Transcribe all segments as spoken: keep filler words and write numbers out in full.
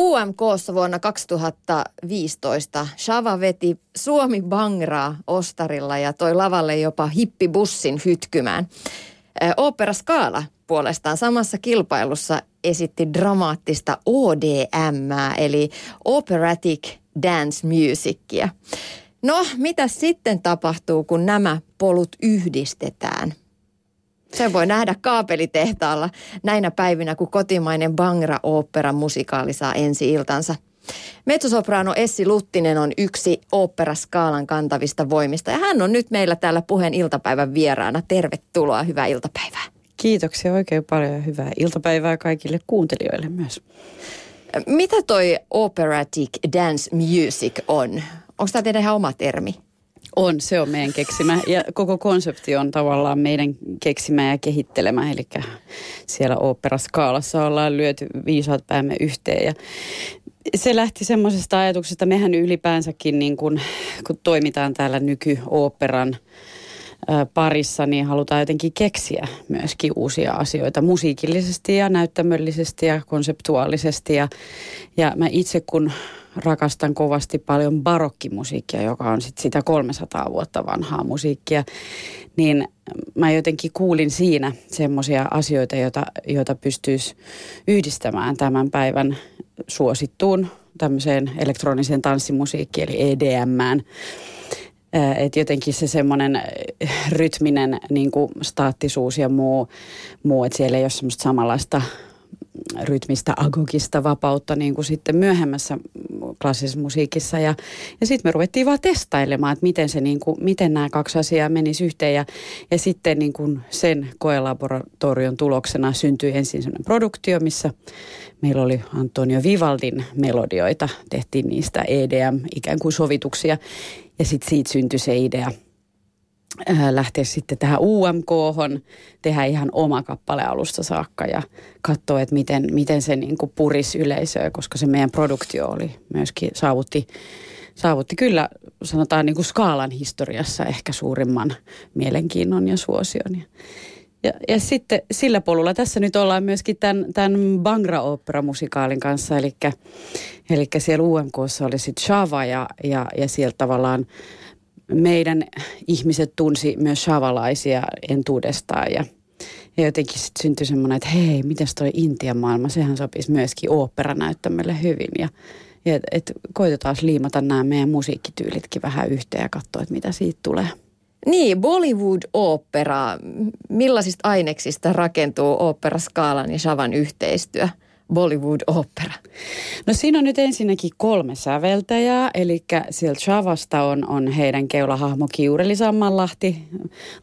U M K:ssa vuonna kaksituhattaviisitoista Shava veti Suomi Bangraa Ostarilla ja toi lavalle jopa hippibussin hytkymään. Ooppera Skaala puolestaan samassa kilpailussa esitti dramaattista E D M:ää eli Operatic Dance Musicia. No, mitä sitten tapahtuu, kun nämä polut yhdistetään? Sen voi nähdä kaapelitehtaalla näinä päivinä, kun kotimainen Bangra-ooppera musikaali saa ensi-iltansa. Metso-sopraano Essi Luttinen on yksi oopperaskaalan kantavista voimista ja hän on nyt meillä täällä Puheen iltapäivän vieraana. Tervetuloa, hyvää iltapäivää. Kiitoksia oikein paljon ja hyvää iltapäivää kaikille kuuntelijoille myös. Mitä toi Operatic Dance Music on? Onko tämä teidän ihan oma termi? On, se on meidän keksimä ja koko konsepti on tavallaan meidän keksimä ja kehittelemä. Eli siellä Ooppera Skaalassa ollaan lyöty viisaat päämme yhteen ja se lähti semmoisesta ajatuksesta, mehän ylipäänsäkin niin kun, kun toimitaan täällä nyky-oopperan parissa, niin halutaan jotenkin keksiä myöskin uusia asioita musiikillisesti ja näyttämöllisesti ja konseptuaalisesti. Ja, ja mä itse kun rakastan kovasti paljon barokkimusiikkia, joka on sit sitä kolmesataa vuotta vanhaa musiikkia, niin mä jotenkin kuulin siinä semmoisia asioita, joita, joita pystyisi yhdistämään tämän päivän suosittuun tämmöiseen elektroniseen tanssimusiikkiin eli E D M:ään. Että jotenkin se semmoinen rytminen niin kuin staattisuus ja muu, muu että siellä ei ole semmoista samanlaista rytmistä, agogista vapautta niin kuin sitten myöhemmässä klassisessa musiikissa. Ja, ja sitten me ruvettiin vaan testailemaan, että miten, se, niin kuin, miten nämä kaksi asiaa menisi yhteen. Ja, ja sitten niin kuin sen koelaboratorion tuloksena syntyi ensin semmoinen produktio, missä meillä oli Antonio Vivaldin melodioita. Tehtiin niistä E D M ikään kuin sovituksia. Ja sitten siitä syntyi se idea ää, lähteä sitten tähän U M K:hon, tehdä ihan oma kappale alusta saakka ja katsoa, että miten, miten se niin kuin purisi yleisöä, koska se meidän produktio oli myöskin, saavutti, saavutti kyllä sanotaan niin kuin skaalan historiassa ehkä suurimman mielenkiinnon ja suosion. Ja, ja sitten sillä polulla tässä nyt ollaan myöskin tämän, tämän Bangra-oopperamusikaalin kanssa, eli, eli siellä U M K:ssa oli sitten Shava ja, ja, ja siellä tavallaan meidän ihmiset tunsi myös shavalaisia entuudestaan ja, ja jotenkin sitten syntyi semmoinen, että hei, mitäs toi Intian maailma, sehän sopisi myöskin oopperanäyttämölle hyvin ja, ja että koitetaan liimata nämä meidän musiikkityylitkin vähän yhteen ja katsoa, että mitä siitä tulee. Niin, Bollywood-ooppera. Millaisista aineksista rakentuu Ooppera Skaalan ja Shavan yhteistyö? Bollywood-ooppera. No siinä on nyt ensinnäkin kolme säveltäjää, eli sieltä Shavasta on, on heidän keulahahmo Kiureli Sammanlahti,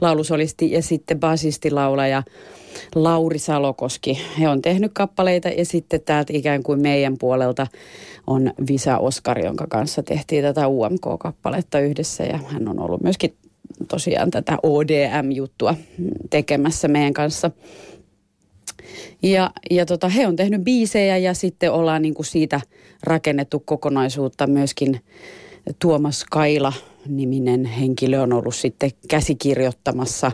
laulusolisti ja sitten basistilaulaja Lauri Salokoski. He on tehnyt kappaleita ja sitten täältä ikään kuin meidän puolelta on Visa Oskari, jonka kanssa tehtiin tätä U M K-kappaletta yhdessä ja hän on ollut myöskin tosiaan tätä O D M-juttua tekemässä meidän kanssa. Ja, ja tota, he on tehnyt biisejä ja sitten ollaan niinku siitä rakennettu kokonaisuutta. Myöskin Tuomas Kaila-niminen henkilö on ollut sitten käsikirjoittamassa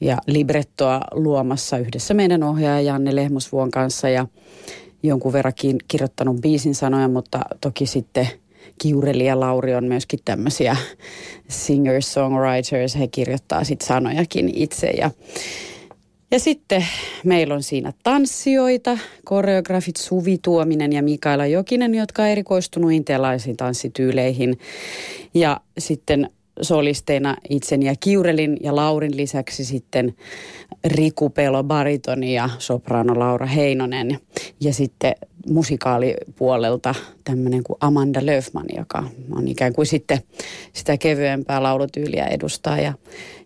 ja librettoa luomassa yhdessä meidän ohjaaja Janne Lehmusvuon kanssa ja jonkun verran kirjoittanut biisin sanoja, mutta toki sitten Kiureli ja Lauri on myöskin tämmöisiä singer-songwriters, he kirjoittaa sitten sanojakin itse. Ja, ja sitten meillä on siinä tanssijoita, koreografit Suvi Tuominen ja Mikaela Jokinen, jotka on erikoistunut intialaisiin tanssityyleihin. Ja sitten solisteina itseni ja Kiurelin ja Laurin lisäksi sitten Riku Pelo, baritoni ja sopraano Laura Heinonen ja sitten musikaalipuolelta tämmöinen kuin Amanda Löfman, joka on ikään kuin sitten sitä kevyempää laulutyyliä edustaa. Ja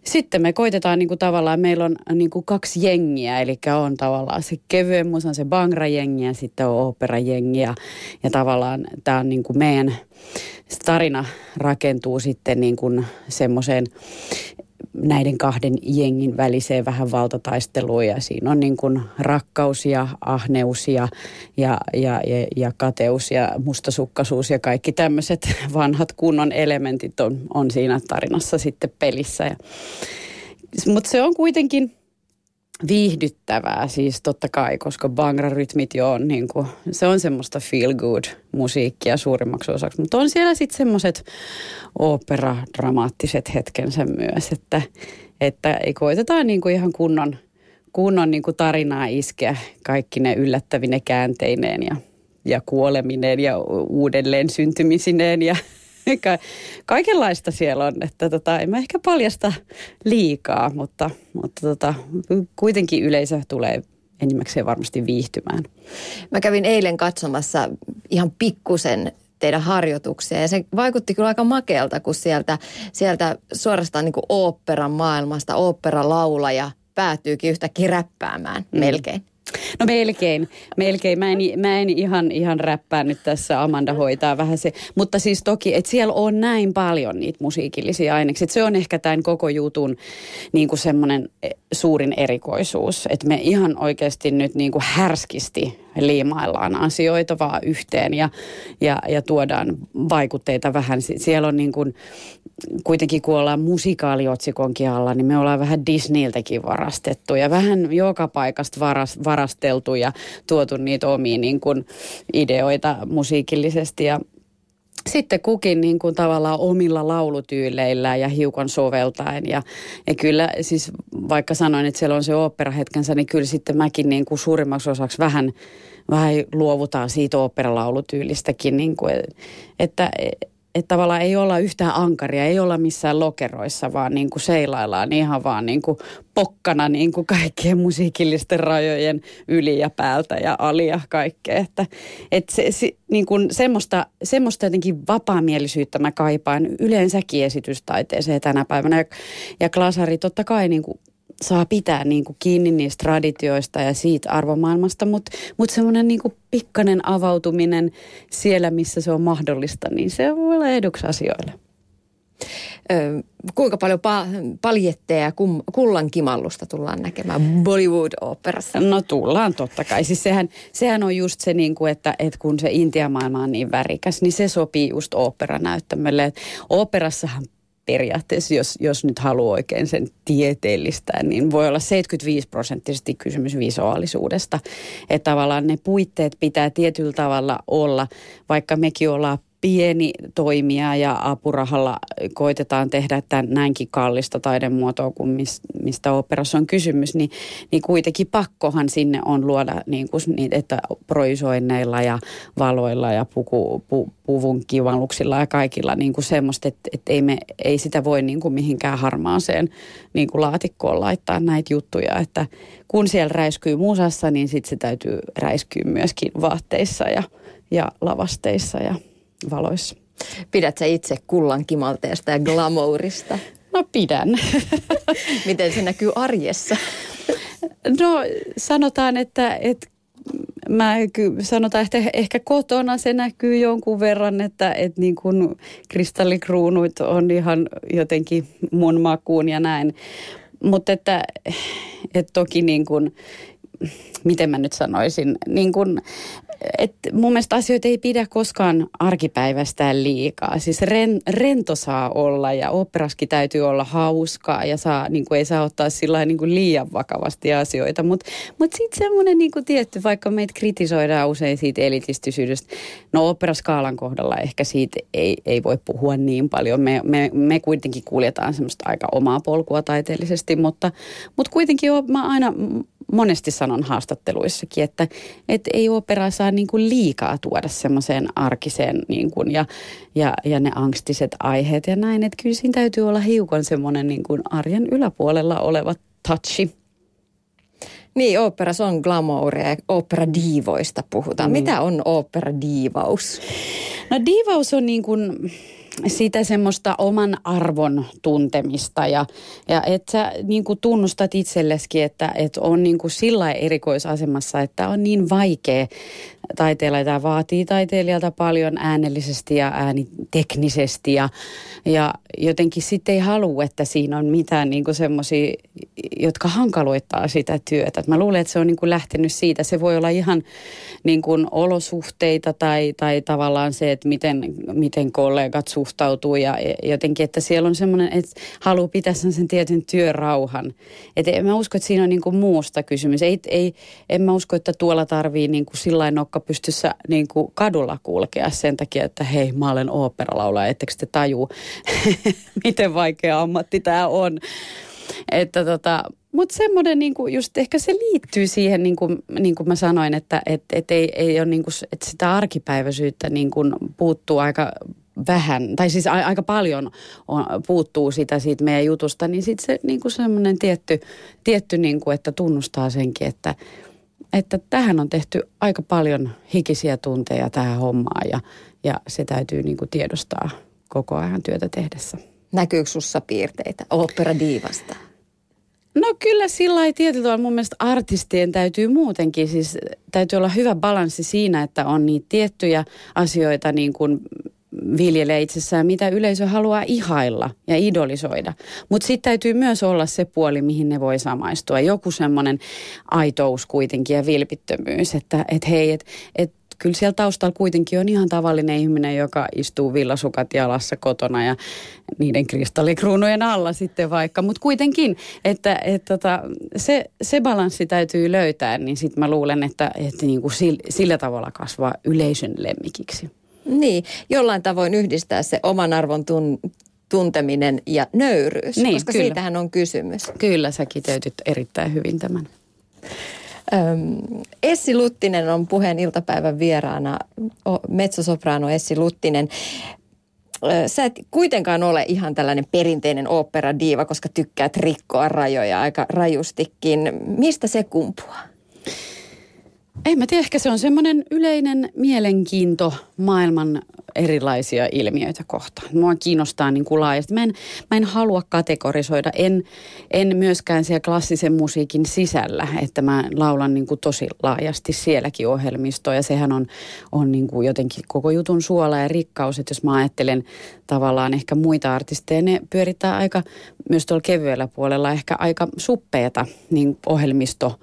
sitten me koitetaan niin kuin tavallaan, meillä on niin kuin kaksi jengiä, eli on tavallaan se kevyen musan, se Bangra-jengi ja sitten on oopperajengi. Ja, ja tavallaan tämä on niin kuin meidän tarina rakentuu sitten niin kuin semmoiseen näiden kahden jengin väliseen vähän valtataisteluun ja siinä on niin kuin rakkaus ja ahneus ja, ja, ja, ja, ja kateus ja mustasukkaisuus ja kaikki tämmöiset vanhat kunnon elementit on, on siinä tarinassa sitten pelissä. Mutta se on kuitenkin viihdyttävää siis totta kai, koska Bangra-rytmit jo on niin kuin, se on semmoista feel good musiikkia suurimmaksi osaksi, mutta on siellä sitten semmoiset ooppera-dramaattiset hetkensä myös, että, että koitetaan niin kuin ihan kunnon, kunnon niin kuin tarinaa iskeä kaikki ne yllättävine käänteineen ja, ja kuolemineen ja uudelleen syntymisineen ja Ka- kaikenlaista siellä on, että tota, en mä ehkä paljasta liikaa, mutta, mutta tota, kuitenkin yleisö tulee enimmäkseen varmasti viihtymään. Mä kävin eilen katsomassa ihan pikkusen teidän harjoituksia ja se vaikutti kyllä aika makealta, kun sieltä, sieltä suorastaan niin kuin oopperan maailmasta oopperalaulaja päätyykin yhtäkkiä räppäämään mm. melkein. No melkein, melkein. Mä en, mä en ihan, ihan räppää nyt tässä, Amanda hoitaa vähän se. Mutta siis toki, että siellä on näin paljon niitä musiikillisia aineksia. Se on ehkä tämän koko jutun niin kuin semmoinen suurin erikoisuus. Että me ihan oikeasti nyt niin kuin härskisti liimaillaan asioita vaan yhteen ja, ja, ja tuodaan vaikutteita vähän. Siellä on niin kuin, kuitenkin kun ollaan musikaaliotsikon alla, niin me ollaan vähän Disneyltäkin varastettu ja vähän joka paikasta varas, varasteltu ja tuotu niitä omia niin kuin ideoita musiikillisesti ja sitten kukin niin kuin tavallaan omilla laulutyyleillä ja hiukan soveltaen. Ja, ja kyllä siis vaikka sanoin, että siellä on se oopperahetkensä, niin kyllä sitten mäkin niin kuin suurimmaksi osaksi vähän, vähän luovutaan siitä oopperalaulutyylistäkin. Niin kuin, että, että tavallaan ei olla yhtään ankaria, ei olla missään lokeroissa, vaan niin kuin seilaillaan ihan vaan niin kuin pokkana niin kuin kaikkien musiikillisten rajojen yli ja päältä ja alia kaikkea. Että, että se, se, niin kuin semmoista, semmoista jotenkin vapaamielisyyttä mä kaipaan yleensäkin esitystaiteeseen tänä päivänä. Ja, ja klasari totta kai niin kuin saa pitää niin kuin kiinni niistä traditioista ja siitä arvomaailmasta, mutta mut semmoinen niin kuin pikkainen avautuminen siellä, missä se on mahdollista, niin se voi olla eduksi asioille. Öö, kuinka paljon pa- paljetteja ja kum- kullankimallusta tullaan näkemään Bollywood-oopperassa? No tullaan totta kai. Siis sehän, sehän on just se, niin kuin, että, että kun se Intia-maailma on niin värikäs, niin se sopii just oopperanäyttämölle. Ooperassahan periaatteessa, jos, jos nyt haluaa oikein sen tieteellistää, niin voi olla seitsemänkymmentäviisi prosenttisesti kysymys visuaalisuudesta. Että tavallaan ne puitteet pitää tietyllä tavalla olla, vaikka mekin ollaan pieni toimija ja apurahalla koitetaan tehdä tämän näinkin kallista taidemuotoa kuin mistä oopperassa on kysymys, niin, niin kuitenkin pakkohan sinne on luoda niin kuin niitä, että projisoinneilla ja valoilla ja puku, pu, puvun kivalluksilla ja kaikilla niin kuin semmoista, että, että ei, me, ei sitä voi niin kuin mihinkään harmaaseen niin kuin laatikkoon laittaa näitä juttuja, että kun siellä räiskyy musassa, niin sitten se täytyy räiskyä myöskin vaatteissa ja, ja lavasteissa ja valoissa. Pidät sä itse kullankimalteesta ja glamourista? No pidän. Miten se näkyy arjessa? No sanotaan, että, että mä sanotaan, että ehkä kotona se näkyy jonkun verran, että, että niin kuin kristallikruunut on ihan jotenkin mun makuun ja näin. Mutta että, että toki niin kuin, miten mä nyt sanoisin, niin kuin et mun mielestä asioita ei pidä koskaan arkipäivästään liikaa. Siis ren, rento saa olla ja oopperaskin täytyy olla hauskaa ja saa, niin kuin ei saa ottaa sillä niin kuin liian vakavasti asioita. Mutta mut sitten semmoinen niin kuin tietty, vaikka meitä kritisoidaan usein siitä elitistisyydestä, no Ooppera Skaalan kohdalla ehkä siitä ei, ei voi puhua niin paljon. Me, me, me kuitenkin kuljetaan semmoista aika omaa polkua taiteellisesti, mutta, mutta kuitenkin on, mä aina monesti sanon haastatteluissakin, että et ei oopperaa saa niin kuin liikaa tuoda semmoiseen arkiseen niin kuin ja, ja, ja ne angstiset aiheet ja näin. Että kyllä siinä täytyy olla hiukan semmoinen niin kuin arjen yläpuolella oleva touchi. Niin, oopperassa on glamouria ja oopperadiivoista puhutaan. Mm. Mitä on oopperadiivaus? No diivaus on niin kuin sitä semmoista oman arvon tuntemista ja, ja että sä niin kuin tunnustat itselleskin, että, että on niin kuin sillä erikoisasemassa, että on niin vaikea taiteella, ja tämä vaatii taiteilijalta paljon äänellisesti ja ääniteknisesti, ja, ja jotenkin sitten ei halua, että siinä on mitään niin kuin semmoisia, jotka hankaloittaa sitä työtä. Et mä luulen, että se on niin kuin lähtenyt siitä. Se voi olla ihan niin kuin olosuhteita tai, tai tavallaan se, että miten, miten kollegat suhtautuu, ja jotenkin, että siellä on semmoinen, että haluaa pitää sen tietyn työrauhan. Et en mä usko, että siinä on niin kuin muusta kysymys. Ei, ei, en mä usko, että tuolla tarvii niin kuin sillain nokka pystyssä niin kuin kadulla kulkea sen takia, että hei, mä olen oopperalaulaja, ettekö te tajuu, miten vaikea ammatti tää on. Että tota, mutta semmoinen niinku just ehkä se liittyy siihen, niin kuin niinku mä sanoin, että et, et ei, ei ole niinku, että sitä arkipäiväisyyttä niinku puuttuu aika vähän, tai siis a, aika paljon on, puuttuu sitä siitä meidän jutusta, niin sitten se niinku semmoinen tietty, tietty niinku, että tunnustaa senkin, että, että tähän on tehty aika paljon hikisiä tunteja tähän hommaan, ja, ja se täytyy niinku tiedostaa koko ajan työtä tehdessä. Näkyykö sussa piirteitä oopperadiivasta? No kyllä sillä lailla tietyllä tavalla mun mielestä artistien täytyy muutenkin, siis täytyy olla hyvä balanssi siinä, että on niitä tiettyjä asioita niin kuin viljelee itsessään, mitä yleisö haluaa ihailla ja idolisoida. Mutta sitten täytyy myös olla se puoli, mihin ne voi samaistua. Joku semmoinen aitous kuitenkin ja vilpittömyys, että et hei, että et, kyllä siellä taustalla kuitenkin on ihan tavallinen ihminen, joka istuu villasukat jalassa kotona ja niiden kristallikruunujen alla sitten vaikka. Mutta kuitenkin, että et tota, se, se balanssi täytyy löytää, niin sitten mä luulen, että et niinku sillä tavalla kasvaa yleisön lemmikiksi. Niin, jollain tavoin yhdistää se oman arvon tun, tunteminen ja nöyryys, niin, koska kyllä. Siitähän on kysymys. Kyllä, säkin täytyt erittäin hyvin tämän. Öm, Essi Luttinen on Puheen iltapäivän vieraana, mezzosopraano Essi Luttinen. Sä et kuitenkaan ole ihan tällainen perinteinen oopperadiiva, koska tykkäät rikkoa rajoja aika rajustikin. Mistä se kumpuaa? Ei mä tiedä, ehkä se on semmoinen yleinen mielenkiinto maailman erilaisia ilmiöitä kohtaan. Mua kiinnostaa niin kuin laajasti. Mä en, mä en halua kategorisoida, en, en myöskään siellä klassisen musiikin sisällä, että mä laulan niin kuin tosi laajasti sielläkin ohjelmistoa, ja sehän on, on niin kuin jotenkin koko jutun suola ja rikkaus, että jos mä ajattelen tavallaan ehkä muita artisteja, ne pyörittää aika, myös tuolla kevyellä puolella ehkä aika suppeeta niin ohjelmisto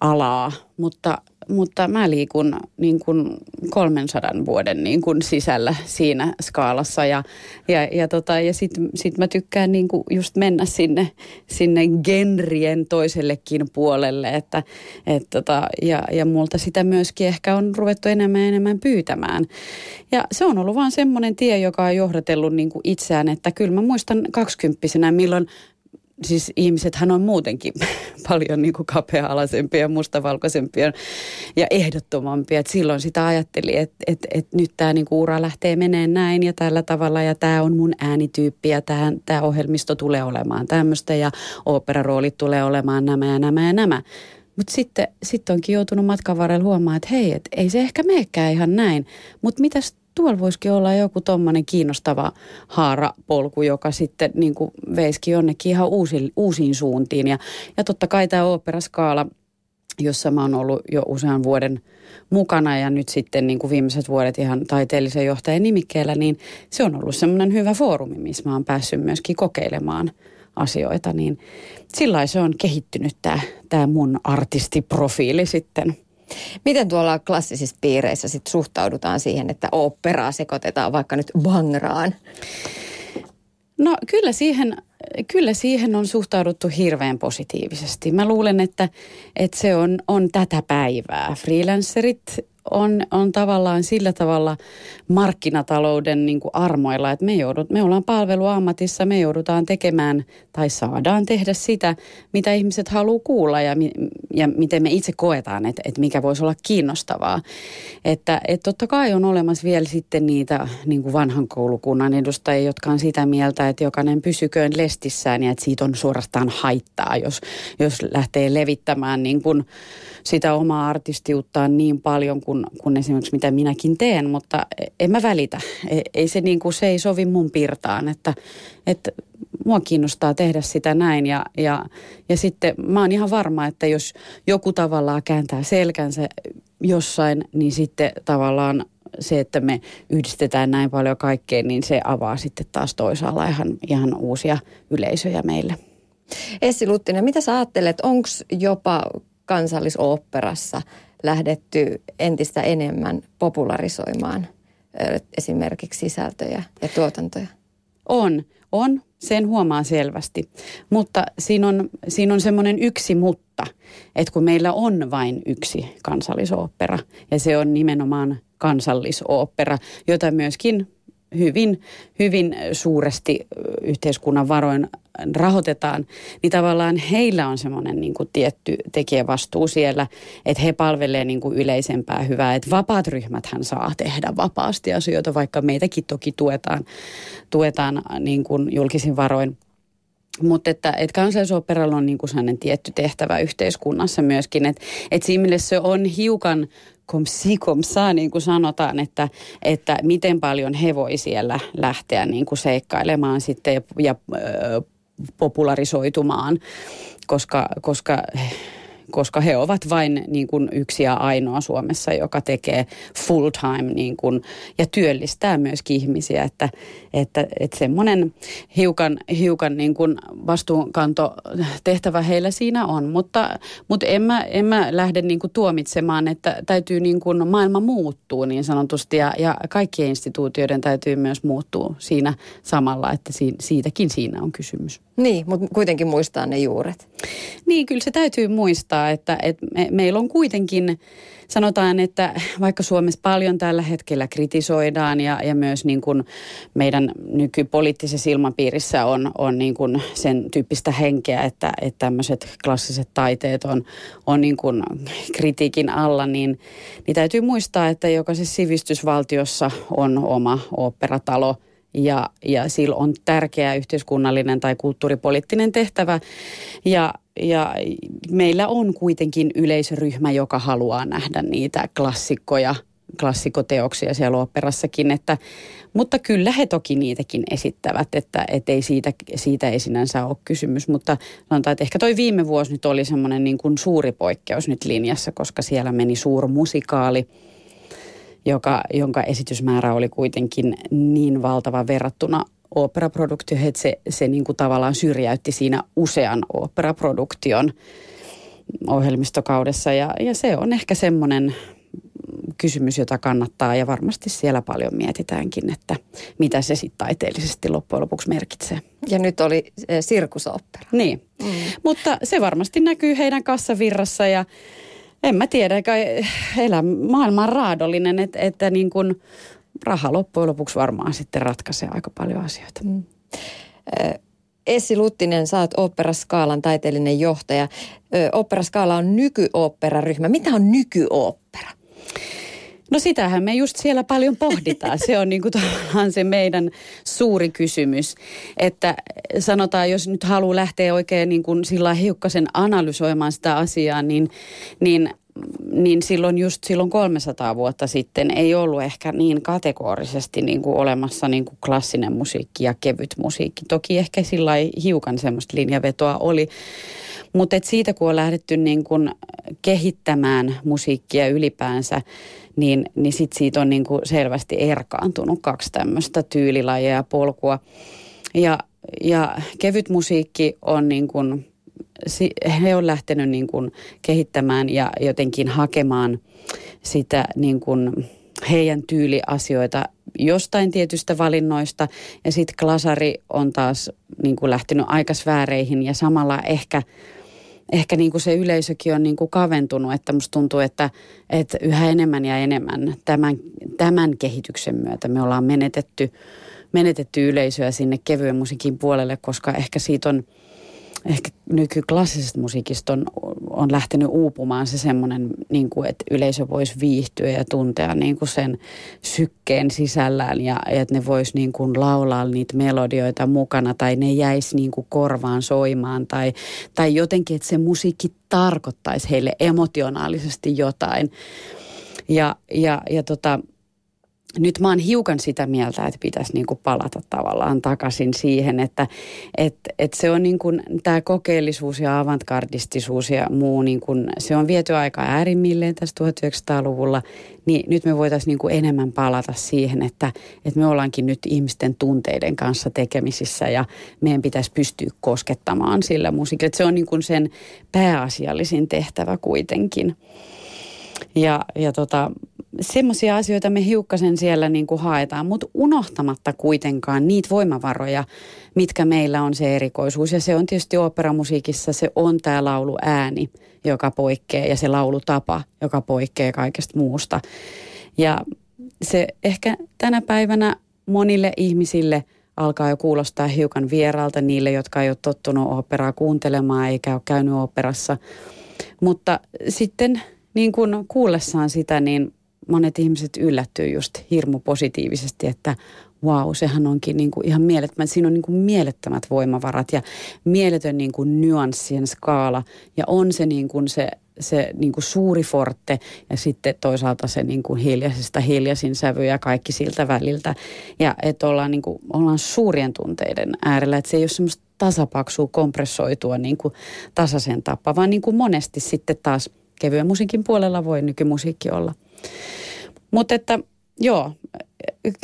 alaa, mutta, mutta mä liikun niin kuin kolmensadan vuoden niin kuin sisällä siinä skaalassa, ja, ja, ja, tota, ja sitten sit mä tykkään niin kuin just mennä sinne, sinne genrien toisellekin puolelle, että, et tota, ja, ja multa sitä myöskin ehkä on ruvettu enemmän ja enemmän pyytämään. Ja se on ollut vaan semmoinen tie, joka on johdatellut niin kuin itseään, että kyllä mä muistan kaksikymppisenä, milloin siis ihmisethän on muutenkin paljon niin kuin kapea-alaisempia, mustavalkoisempia ja ehdottomampia. Et silloin sitä ajatteli, että et, et nyt tämä niin kuin ura lähtee meneen näin ja tällä tavalla, ja tämä on mun äänityyppi, ja tämä ohjelmisto tulee olemaan tämmöistä, ja oopperaroolit tulee olemaan nämä ja nämä ja nämä. Mutta sitten sit onkin joutunut matkan varrella huomaamaan, että hei, et ei se ehkä meekään ihan näin, mutta mitäs tuolla voisikin olla joku tommoinen kiinnostava haarapolku, joka sitten niin kuin veisikin jonnekin ihan uusiin, uusiin suuntiin. Ja, ja totta kai tämä Ooppera Skaala, jossa mä oon ollut jo usean vuoden mukana, ja nyt sitten niin kuin viimeiset vuodet ihan taiteellisen johtajan nimikkeellä, niin se on ollut semmoinen hyvä foorumi, missä mä oon päässyt myöskin kokeilemaan asioita. Niin sillä se on kehittynyt tämä, tämä mun artistiprofiili sitten. Miten tuolla klassisissa piireissä sit suhtaudutaan siihen, että oopperaa sekoitetaan vaikka nyt Bangraan? No kyllä siihen, kyllä siihen on suhtauduttu hirveän positiivisesti. Mä luulen, että, että se on, on tätä päivää. Freelancerit on, on tavallaan sillä tavalla markkinatalouden niin kuin armoilla, että me, joudut, me ollaan palveluammatissa, me joudutaan tekemään tai saadaan tehdä sitä, mitä ihmiset haluaa kuulla, ja, ja miten me itse koetaan, että, että mikä voisi olla kiinnostavaa. Että, että totta kai on olemassa vielä sitten niitä niin kuin vanhan koulukunnan edustajia, jotka on sitä mieltä, että jokainen pysyköön lestissään ja että siitä on suorastaan haittaa, jos, jos lähtee levittämään niin kuin sitä omaa artistiuttaan niin paljon kuin kun esimerkiksi mitä minäkin teen, mutta en mä välitä. Ei, ei se, niin kuin, se ei sovi mun pirtaan, että, että mua kiinnostaa tehdä sitä näin, ja, ja, ja sitten mä oon ihan varma, että jos joku tavallaan kääntää selkänsä jossain, niin sitten tavallaan se, että me yhdistetään näin paljon kaikkea, niin se avaa sitten taas toisaalla ihan, ihan uusia yleisöjä meille. Essi Luttinen, mitä sä ajattelet, onko jopa kansallisoopperassa lähdetty entistä enemmän popularisoimaan esimerkiksi sisältöjä ja tuotantoja? On, on. Sen huomaa selvästi, mutta siinä on, siinä on semmoinen yksi mutta, että kun meillä on vain yksi kansallisooppera ja se on nimenomaan kansallisooppera, jota myöskin hyvin, hyvin suuresti yhteiskunnan varoin rahoitetaan, niin tavallaan heillä on semmoinen niin kuin tietty tekijävastuu siellä, että he palvelee niin kuin yleisempää hyvää, että vapaat ryhmäthän saa tehdä vapaasti asioita, vaikka meitäkin toki tuetaan, tuetaan niin kuin julkisin varoin. Mutta että, että kansallisoopperalla on niin kuin sellainen tietty tehtävä yhteiskunnassa myöskin, että, että siinä mielessä se on hiukan comme si, comme ça, niin kuin sanotaan, että, että miten paljon he voi siellä lähteä niin kuin seikkailemaan sitten ja, ja popularisoitumaan, koska, koska, koska he ovat vain niin kuin yksi ja ainoa Suomessa, joka tekee full time niin kuin, ja työllistää myöskin ihmisiä, että, että, että semmoinen hiukan, hiukan niin kuin vastuunkantotehtävä heillä siinä on, mutta, mutta en, mä, en mä lähde niin kuin tuomitsemaan, että täytyy niin kuin maailma muuttuu niin sanotusti ja, ja kaikkien instituutioiden täytyy myös muuttua siinä samalla, että siitäkin siinä on kysymys. Niin, mutta kuitenkin muistaa ne juuret. Niin, kyllä se täytyy muistaa, että, että me, meillä on kuitenkin, sanotaan, että vaikka Suomessa paljon tällä hetkellä kritisoidaan ja, ja myös niin kuin meidän nykypoliittisessa ilmapiirissä on, on niin kuin sen tyyppistä henkeä, että, että tämmöiset klassiset taiteet on, on niin kuin kritiikin alla, niin, niin täytyy muistaa, että jokaisessa sivistysvaltiossa on oma oopperatalo. Ja, ja sillä on tärkeä yhteiskunnallinen tai kulttuuripoliittinen tehtävä ja, ja meillä on kuitenkin yleisryhmä, joka haluaa nähdä niitä klassikkoja, klassikoteoksia siellä oopperassakin, että, mutta kyllä he toki niitäkin esittävät, että et ei siitä, siitä ei sinänsä ole kysymys, mutta sanotaan, että ehkä toi viime vuosi nyt oli semmoinen niin kuin suuri poikkeus nyt linjassa, koska siellä meni suurmusikaali. Joka, jonka esitysmäärä oli kuitenkin niin valtava verrattuna oopperaproduktioihin, että se, se niin kuin tavallaan syrjäytti siinä usean ooppera-produktion ohjelmistokaudessa. Ja, ja se on ehkä semmoinen kysymys, jota kannattaa ja varmasti siellä paljon mietitäänkin, että mitä se sitten taiteellisesti loppujen lopuksi merkitsee. Ja nyt oli sirkusooppera. Niin, mm. mutta se varmasti näkyy heidän kassavirrassa ja en mä tiedä, kai elämä, maailma on raadollinen, että, että niin kun raha loppujen lopuksi varmaan sitten ratkaisee aika paljon asioita. Mm. Essi Luttinen, sä oot Ooppera Skaalan taiteellinen johtaja. Ooppera Skaala on nykyooperaryhmä. Mitä on nykyooppera? No sitähän me just siellä paljon pohditaan. Se on niin kuin tavallaan se meidän suuri kysymys, että sanotaan, jos nyt haluaa lähteä oikein niin kuin sillä hiukkasen analysoimaan sitä asiaa, niin, niin, niin silloin just silloin kolmesataa vuotta sitten ei ollut ehkä niin kategorisesti niin kuin olemassa niin kuin klassinen musiikki ja kevyt musiikki. Toki ehkä sillä hiukan semmoista linjavetoa oli. Mutta siitä, kun on lähdetty niin kun kehittämään musiikkia ylipäänsä, niin, niin sit siitä on niin kun selvästi erkaantunut kaksi tämmöistä tyylilajia ja polkua. Ja, ja kevyt musiikki on niin kun, he on lähtenyt niin kun kehittämään ja jotenkin hakemaan sitä niin kun heidän tyyliasioita jostain tietystä valinnoista. Ja sitten klasari on taas niin kun lähtenyt aikasfääreihin ja samalla ehkä... Ehkä niin kuin se yleisökin on niin kuin kaventunut, että musta tuntuu, että, että yhä enemmän ja enemmän tämän, tämän kehityksen myötä me ollaan menetetty, menetetty yleisöä sinne kevyen musiikin puolelle, koska ehkä siitä on, ehkä nykyklassisesta musiikista on, on lähtenyt uupumaan se semmoinen, niin kuin, että yleisö voisi viihtyä ja tuntea niin kuin sen sykkeen sisällään ja että ne vois niin kuin laulaa niitä melodioita mukana tai ne jäisi niin kuin korvaan soimaan tai, tai jotenkin, että se musiikki tarkoittaisi heille emotionaalisesti jotain ja, ja, ja tota... nyt mä oon hiukan sitä mieltä, että pitäisi niinku palata tavallaan takaisin siihen, että et, et se on niinku tämä kokeellisuus ja avantgardistisuus ja muu, niinku, se on viety aika äärimmilleen tässä tuhatyhdeksänsataaluvulla, niin nyt me voitaisiin niinku enemmän palata siihen, että et me ollaankin nyt ihmisten tunteiden kanssa tekemisissä ja meidän pitäisi pystyä koskettamaan sillä musiikilla. Et se on niinku sen pääasiallisin tehtävä kuitenkin. Ja, ja tota, semmoisia asioita me hiukkasen siellä niin kuin haetaan, mutta unohtamatta kuitenkaan niitä voimavaroja, mitkä meillä on se erikoisuus. Ja se on tietysti oopperamusiikissa, se on tämä lauluääni, joka poikkeaa, ja se laulutapa, joka poikkeaa kaikesta muusta. Ja se ehkä tänä päivänä monille ihmisille alkaa jo kuulostaa hiukan vieraalta, niille, jotka ei ole tottunut oopperaa kuuntelemaan eikä ole käynyt oopperassa. Mutta sitten niin kun kuullessaan sitä, niin monet ihmiset yllättyy just hirmu positiivisesti, että vau, wow, sehän onkin niin kuin ihan mielettömät, siinä on niin kuin mielettömät voimavarat ja mieletön niin kuin nyanssien skaala ja on se niin kuin se, se niin kuin suuri forte ja sitten toisaalta se niin kuin hiljaisesta hiljaisin sävy ja kaikki siltä väliltä. Ja että ollaan, niin kuin, ollaan suurien tunteiden äärellä, että se ei ole semmoista tasapaksua kompressoitua niin kuin tasaisen tapaa, vaan niin kuin monesti sitten taas kevyen musiikin puolella voi nykymusiikki olla. Mutta että joo,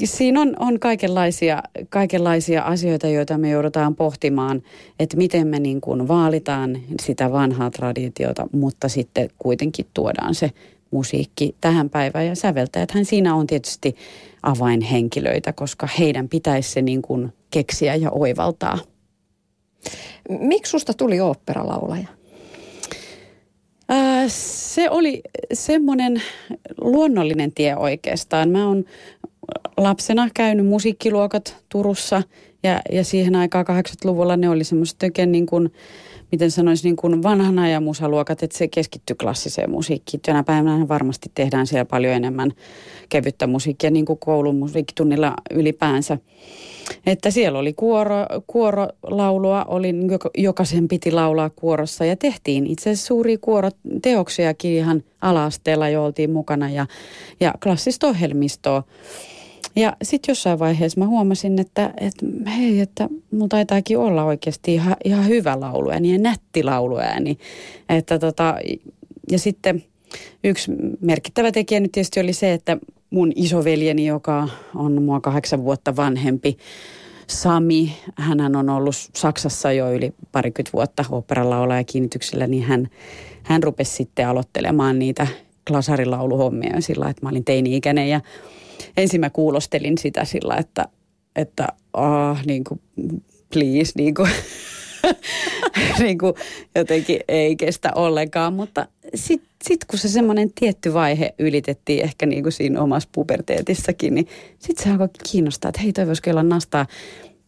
siinä on, on kaikenlaisia, kaikenlaisia asioita, joita me joudutaan pohtimaan, että miten me niin kuin vaalitaan sitä vanhaa traditiota, mutta sitten kuitenkin tuodaan se musiikki tähän päivään ja säveltäjäthän siinä on tietysti avainhenkilöitä, koska heidän pitäisi se niin kuin keksiä ja oivaltaa. Miksi susta tuli oopperalaulaja? Se oli semmoinen luonnollinen tie oikeastaan. Mä oon lapsena käynyt musiikkiluokat Turussa ja, ja siihen aikaan kahdeksankymmentäluvulla ne oli semmoiset oikein niin kuin, miten sanoisin, niin kuin vanhan ajan musaluokat, että se keskittyi klassiseen musiikkiin. Tänä päivänä varmasti tehdään siellä paljon enemmän kevyttä musiikkia, niin kuin koulun musiikkitunnilla ylipäänsä. Että siellä oli kuoro, kuorolaulua, oli, jokaisen piti laulaa kuorossa ja tehtiin itse asiassa suuria kuoroteoksiakin ihan ala-asteella jo oltiin mukana ja, ja klassista ohjelmistoa. Ja sitten jossain vaiheessa mä huomasin, että, että hei, että mulla taitaakin olla oikeasti ihan, ihan hyvä lauluääni ja nätti lauluääni. Että tota, ja sitten yksi merkittävä tekijä nyt tietysti oli se, että mun isoveljeni, joka on mua kahdeksan vuotta vanhempi, Sami, hänhän on ollut Saksassa jo yli parikymmentä vuotta oopperalaulajalla ja kiinnityksellä, niin hän, hän rupesi sitten aloittelemaan niitä klasarilauluhommia sillä, että mä olin teini-ikäinen ja ensin mä kuulostelin sitä sillä, että, että aah, niin kuin, please, niin kuin, niin kuin jotenkin ei kestä ollenkaan, mutta sitten sit, kun se semmoinen tietty vaihe ylitettiin ehkä niin kuin siinä omassa puberteetissakin, niin sitten se alkoi kiinnostaa, että hei, toi voisi kyllä nastaa.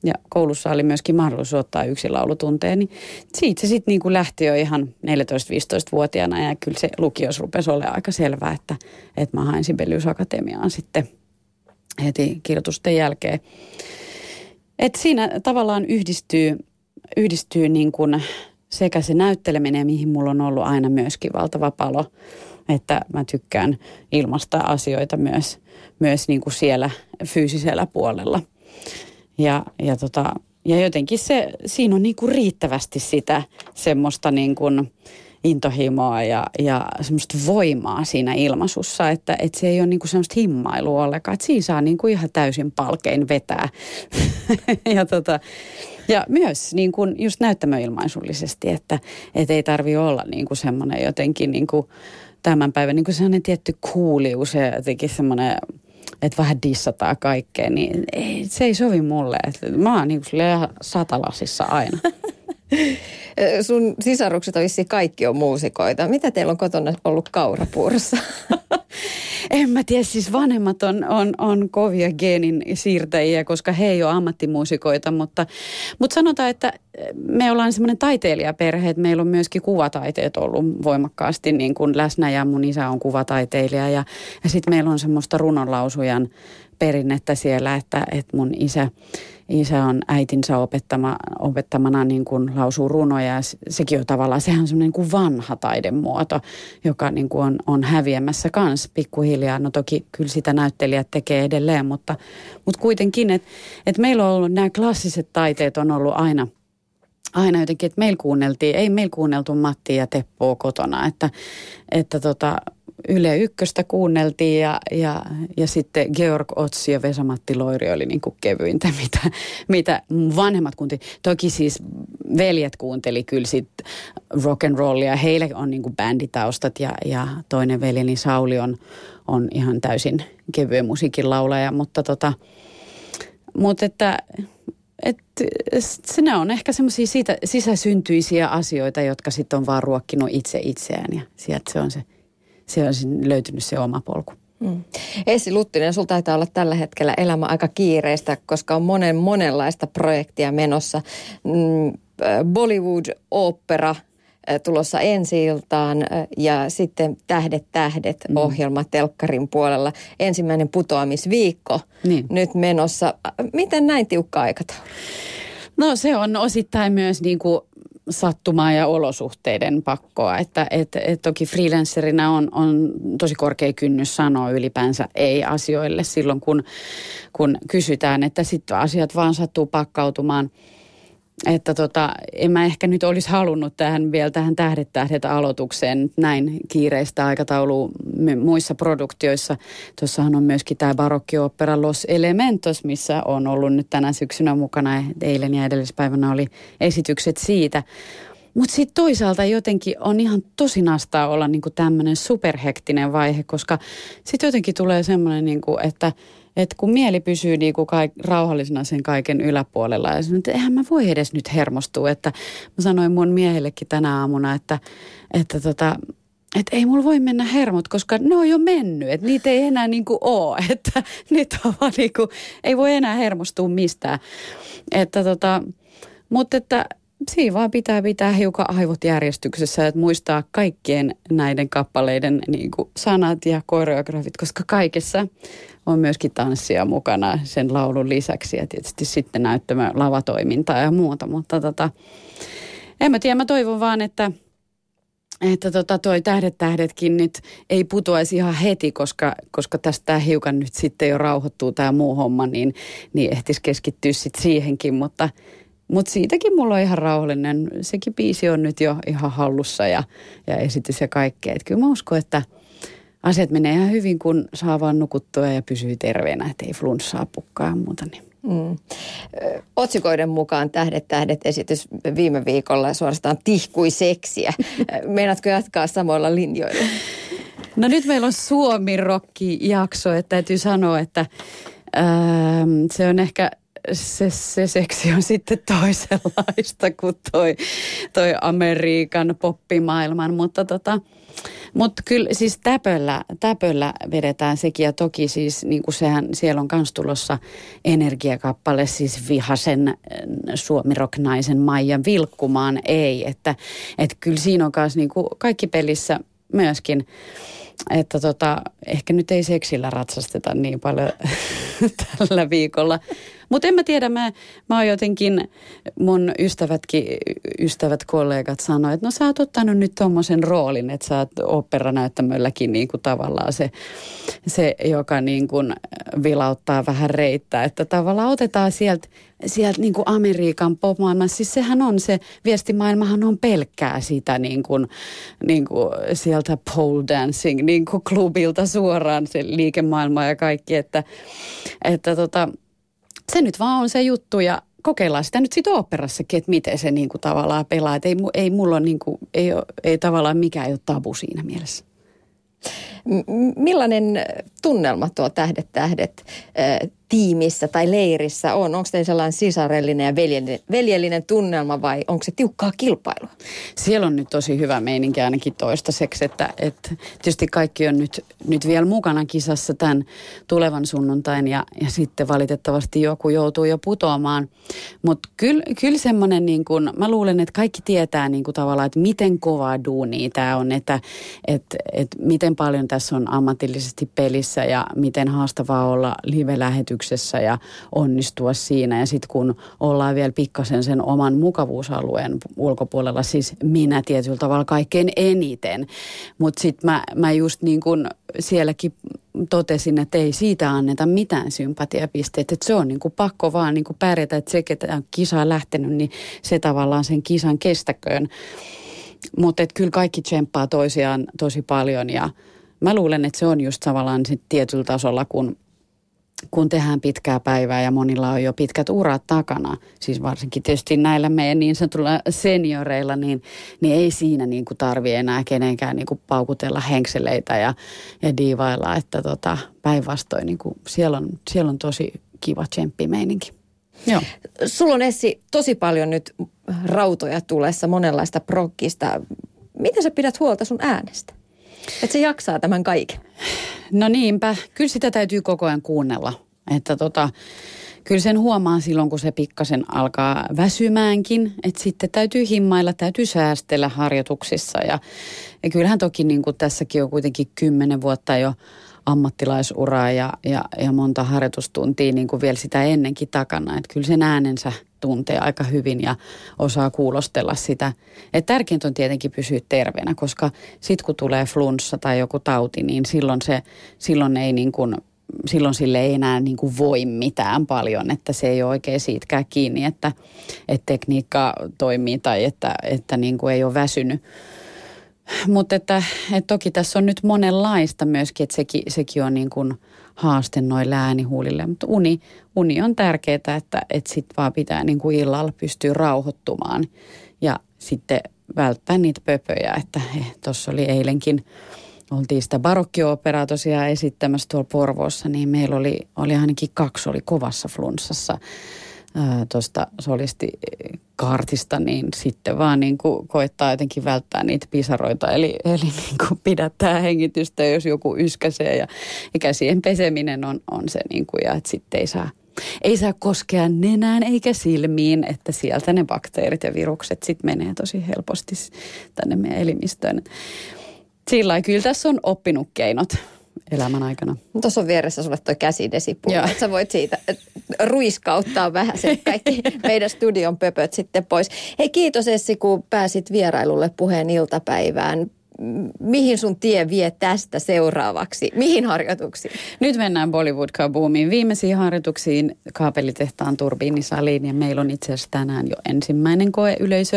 Ja koulussa oli myöskin mahdollisuus ottaa yksi laulutunteen, niin siitä se sitten niin lähti jo ihan neljätoista-viisitoistavuotiaana ja kyllä se lukiossa rupesi olemaan aika selvää, että, että mä hain Sibelius Akatemiaan sitten heti kirjoitusten jälkeen. Että siinä tavallaan yhdistyy, yhdistyy niin kuin sekä se näytteleminen, mihin mulla on ollut aina myöskin valtava palo, että mä tykkään ilmaista asioita myös, myös niin kuin siellä fyysisellä puolella. Ja, ja, tota, ja jotenkin se, siinä on niin kuin riittävästi sitä semmoista niin kuin intohimoa ja, ja semmoista voimaa siinä ilmaisussa, että, että se ei ole niin kuin semmoista himmailua ollenkaan. Että siinä saa niin kuin ihan täysin palkein vetää. ja, tota, ja myös niin kuin just näyttämöilmaisullisesti, että et ei tarvitse olla niin kuin semmoinen jotenkin niin kuin tämän päivän niin kuin semmoinen tietty coolius ja jotenkin semmoinen, että vähän dissataan kaikkea, niin ei, se ei sovi mulle. Mä oon niin kuin silleen satalasissa aina. Sun sisarukset on vissiin kaikki on muusikoita. Mitä teillä on kotona ollut kaurapuurossa? En mä tiedä, siis vanhemmat on, on, on kovia geenin siirtäjiä, koska he ei ole ammattimuusikoita, mutta, mutta sanotaan, että me ollaan semmoinen taiteilijaperhe, että meillä on myöskin kuvataiteet ollut voimakkaasti niin kuin läsnä ja mun isä on kuvataiteilija ja, ja sitten meillä on semmoista runonlausujan perinnettä siellä, että, että mun isä isä on äitinsä opettama, opettamana niin kuin lausuu runoja. Ja sekin on tavallaan, sehän on semmoinen niin kuin vanha taidemuoto, joka niin kuin on, on häviämässä kans pikkuhiljaa. No toki kyllä sitä näyttelijät tekee edelleen, mutta, mutta kuitenkin, että et meillä on ollut nämä klassiset taiteet on ollut aina, aina jotenkin, että meillä kuunneltiin, ei meillä kuunneltu Mattia ja Teppoa kotona, että, että tota... Yle Ykköstä kuunneltiin ja, ja, ja sitten Georg Otsi ja Vesamatti Loiri oli niin kuin kevyintä, mitä, mitä vanhemmat kuunteli. Toki siis veljet kuunteli kyllä sitten rock and rollia. Heillä on niin kuin bänditaustat ja, ja toinen veljeni niin Sauli on, on ihan täysin kevyen musiikin laulaja. Mutta, tota, mutta että, että se ne on ehkä semmoisia sisäsyntyisiä asioita, jotka sitten on vaan ruokkinut itse itseään ja sieltä se on se. Se on löytynyt se oma polku. Mm. Essi Luttinen, sulla taitaa olla tällä hetkellä elämä aika kiireistä, koska on monen monenlaista projektia menossa. Bollywood-ooppera tulossa ensi iltaan ja sitten Tähdet, tähdet -ohjelma mm. telkkarin puolella. Ensimmäinen putoamisviikko niin. Nyt menossa. Miten näin tiukka aikataulu? No se on osittain myös niin kuin sattumaa ja olosuhteiden pakkoa, että et, et toki freelancerina on, on tosi korkea kynnys sanoa ylipäänsä ei asioille silloin, kun, kun kysytään, että sitten asiat vaan sattuu pakkautumaan. Että tota, en mä ehkä nyt olisi halunnut tähän vielä tähän Tähdet, tähdet -aloitukseen näin kiireistä aikataulua muissa produktioissa. Tuossahan on myöskin tämä barokkioopera Los Elementos, missä on ollut nyt tänä syksynä mukana. Eilen ja edellispäivänä oli esitykset siitä. Mutta sitten toisaalta jotenkin on ihan tosi nastaa olla niinku tämmöinen superhektinen vaihe, koska sitten jotenkin tulee semmoinen, niinku, että et kun mieli pysyy niinku kaik, rauhallisena sen kaiken yläpuolella ja sanon, että eihän mä voi edes nyt hermostua. Että mä sanoin mun miehellekin tänä aamuna, että, että tota, et ei mulla voi mennä hermot, koska ne on jo mennyt. Että niitä ei enää niinku ole, että nyt on vaan niinku, ei voi enää hermostua mistään. Että tota, mutta että... Siinä vaan pitää pitää hiukan aivot järjestyksessä, että muistaa kaikkien näiden kappaleiden niin kuin sanat ja koreografit, koska kaikessa on myöskin tanssia mukana sen laulun lisäksi ja tietysti sitten näyttämä lavatoimintaa ja muuta, mutta tota, en mä tiedä, mä toivon vaan, että Että tota toi Tähdet, tähdetkin nyt ei putoaisi ihan heti, koska, koska tästä hiukan nyt sitten jo rauhoittuu tämä muu homma, niin, niin ehtisi keskittyä sitten siihenkin, mutta... Mutta siitäkin mulla on ihan rauhallinen. Sekin biisi on nyt jo ihan hallussa ja, ja esitys ja kaikkea. Että kyllä mä uskon, että asiat menee ihan hyvin, kun saa vaan nukuttua ja pysyy terveenä, ettei flunssaa pukkaa ja muuta. Niin. Mm. Otsikoiden mukaan Tähdet, tähdet -esitys viime viikolla suorastaan tihkui seksiä. Meinaatko jatkaa samoilla linjoilla? No nyt meillä on Suomi-rokki-jakso, että täytyy sanoa, että öö, se on ehkä... Se, se seksi on sitten toisenlaista kuin toi, toi Amerikan poppimaailman, mutta tota, mut kyllä siis täpöllä, täpöllä vedetään sekin ja toki siis niin kuin sehän siellä on kans tulossa energiakappale, siis vihasen suomiroknaisen Maija Vilkkumaan ei, että et kyllä siinä on kans niin kuin kaikki pelissä myöskin. Että tota, ehkä nyt ei seksillä ratsasteta niin paljon tällä viikolla. Mutta en mä tiedä, mä, mä oon jotenkin, mun ystävätkin, ystävät, kollegat sanoo, että no sä oot ottanut nyt tommosen roolin, että sä oot oopperanäyttämölläkin niinku tavallaan se, se joka niinku vilauttaa vähän reittää. Että tavallaan otetaan sieltä sielt niinku Amerikan pop-maailman, siis sehän on se, viestimaailmahan on pelkkää sitä niinku, niinku sieltä pole dancing, niinku klubilta suoraan se liikemaailma ja kaikki, että, että tota... Se nyt vaan on se juttu ja kokeillaan sitä nyt sitten oopperassakin, että miten se niinku tavallaan pelaa. Et ei, ei mulla niinku, ei, ei tavallaan mikään ole tabu siinä mielessä. M- millainen tunnelma tuo Tähdet, tähdet äh, tiimissä tai leirissä on? Onko teillä sellainen sisarellinen ja veljellinen, veljellinen tunnelma vai onko se tiukkaa kilpailua? Siellä on nyt tosi hyvä meininki ainakin toistaiseksi, että, että tietysti kaikki on nyt, nyt vielä mukana kisassa tämän tulevan sunnuntain ja, ja sitten valitettavasti joku joutuu jo putoamaan. Mutta kyllä kyl semmoinen, niin kun, mä luulen, että kaikki tietää niin kun tavallaan, että miten kovaa duunia tämä on, että et, et miten paljon tässä on ammatillisesti pelissä ja miten haastavaa olla live-lähetyksessä ja onnistua siinä. Ja sitten kun ollaan vielä pikkasen sen oman mukavuusalueen ulkopuolella, siis minä tietyllä tavalla kaikkein eniten. Mutta sitten mä, mä just niin kuin sielläkin totesin, että ei siitä anneta mitään sympatiapisteitä. Että se on niin kuin pakko vaan niin kuin pärjätä, että se, ketä on kisaan lähtenyt, niin se tavallaan sen kisan kestäköön. Mutta kyllä kaikki tsemppaa toisiaan tosi paljon ja mä luulen, että se on just tavallaan sit tietyllä tasolla, kun, kun tehdään pitkää päivää ja monilla on jo pitkät urat takana. Siis varsinkin tietysti näillä meidän niin sanotulla senioreilla, niin, niin ei siinä niinku tarvitse enää kenenkään niinku paukutella henkseleitä ja, ja diivailla. Että tota, päinvastoin niinku siellä on, siellä on tosi kiva tsemppimeininki. Joo. Sulla on, Essi, tosi paljon nyt rautoja tulessa, monenlaista prokkista. Miten sä pidät huolta sun äänestä? Että se jaksaa tämän kaiken. No niinpä. Kyllä sitä täytyy koko ajan kuunnella. Että tota, kyllä sen huomaa silloin, kun se pikkasen alkaa väsymäänkin. Että sitten täytyy himmailla, täytyy säästellä harjoituksissa. Ja, ja kyllähän toki niin kuin tässäkin on kuitenkin kymmenen vuotta jo ammattilaisuraa ja, ja, ja monta harjoitustuntia niin kuin vielä sitä ennenkin takana. Että kyllä sen äänensä tuntee aika hyvin ja osaa kuulostella sitä. Et tärkeintä on tietenkin pysyä terveenä, koska sitten kun tulee flunssa tai joku tauti, niin silloin, se, silloin, ei niin kuin, silloin sille ei enää niin kuin voi mitään paljon, että se ei ole oikein siitäkään kiinni, että, että tekniikka toimii tai että, että niin kuin ei ole väsynyt. Mutta että, että toki tässä on nyt monenlaista myöskin, että sekin, sekin on niin kuin haaste noille äänihuulille. Mutta uni, uni on tärkeää, että, että sitten vaan pitää niin kuin illalla pystyä rauhoittumaan ja sitten välttää niitä pöpöjä. Että tuossa oli eilenkin, oltiin sitä barokkiooperaa tosiaan esittämässä tuolla Porvoossa, niin meillä oli, oli ainakin kaksi, oli kovassa flunssassa tuosta solistikaartista, niin sitten vaan niin kuin koittaa jotenkin välttää niitä pisaroita, eli, eli niin kuin pidättää hengitystä, jos joku yskäsee, ja, ja käsien peseminen on, on se, niin kuin, ja että sitten ei saa, ei saa koskea nenään eikä silmiin, että sieltä ne bakteerit ja virukset sitten menee tosi helposti tänne meidän elimistöön. Sillä lailla kyllä tässä on oppinut keinot elämän aikana. Tuossa on vieressä sulle toi käsidesipullo, että sä voit siitä ruiskauttaa vähän se kaikki meidän studion pöpöt sitten pois. Hei, kiitos, Essi, kun pääsit vierailulle Puheen iltapäivään. Mihin sun tie vie tästä seuraavaksi? Mihin harjoituksiin? Nyt mennään Bollywood-kaboomiin. Viimeisiin harjoituksiin kaapelitehtaan turbiinisaliin, ja meillä on itse asiassa tänään jo ensimmäinen koeyleisö.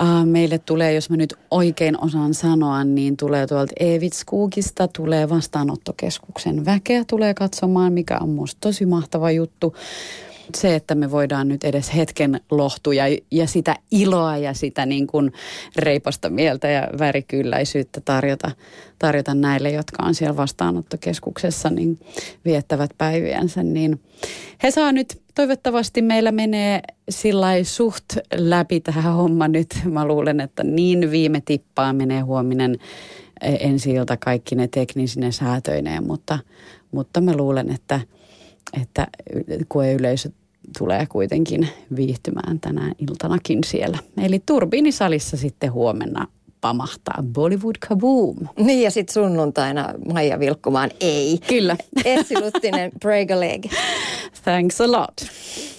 Uh, meille tulee, jos mä nyt oikein osaan sanoa, niin tulee tuolta Evitskuukista, tulee vastaanottokeskuksen väkeä, tulee katsomaan, mikä on musta tosi mahtava juttu. Se, että me voidaan nyt edes hetken lohtuja ja sitä iloa ja sitä niin kuin reipasta mieltä ja värikylläisyyttä tarjota, tarjota näille, jotka on siellä vastaanottokeskuksessa, niin viettävät päiviänsä. Niin he saa nyt, toivottavasti meillä menee sillai suht läpi tähän homma nyt. Mä luulen, että niin viime tippaa menee huominen ensi ilta kaikki ne teknisine säätöineen, mutta, mutta mä luulen, että Että koeyleisö tulee kuitenkin viihtymään tänään iltanakin siellä. Eli Turbiinisalissa sitten huomenna pamahtaa Bollywood Kaboom. Niin, ja sitten sunnuntaina Maija Vilkkumaan ei. Kyllä. Essi Luttinen, break a leg. Thanks a lot.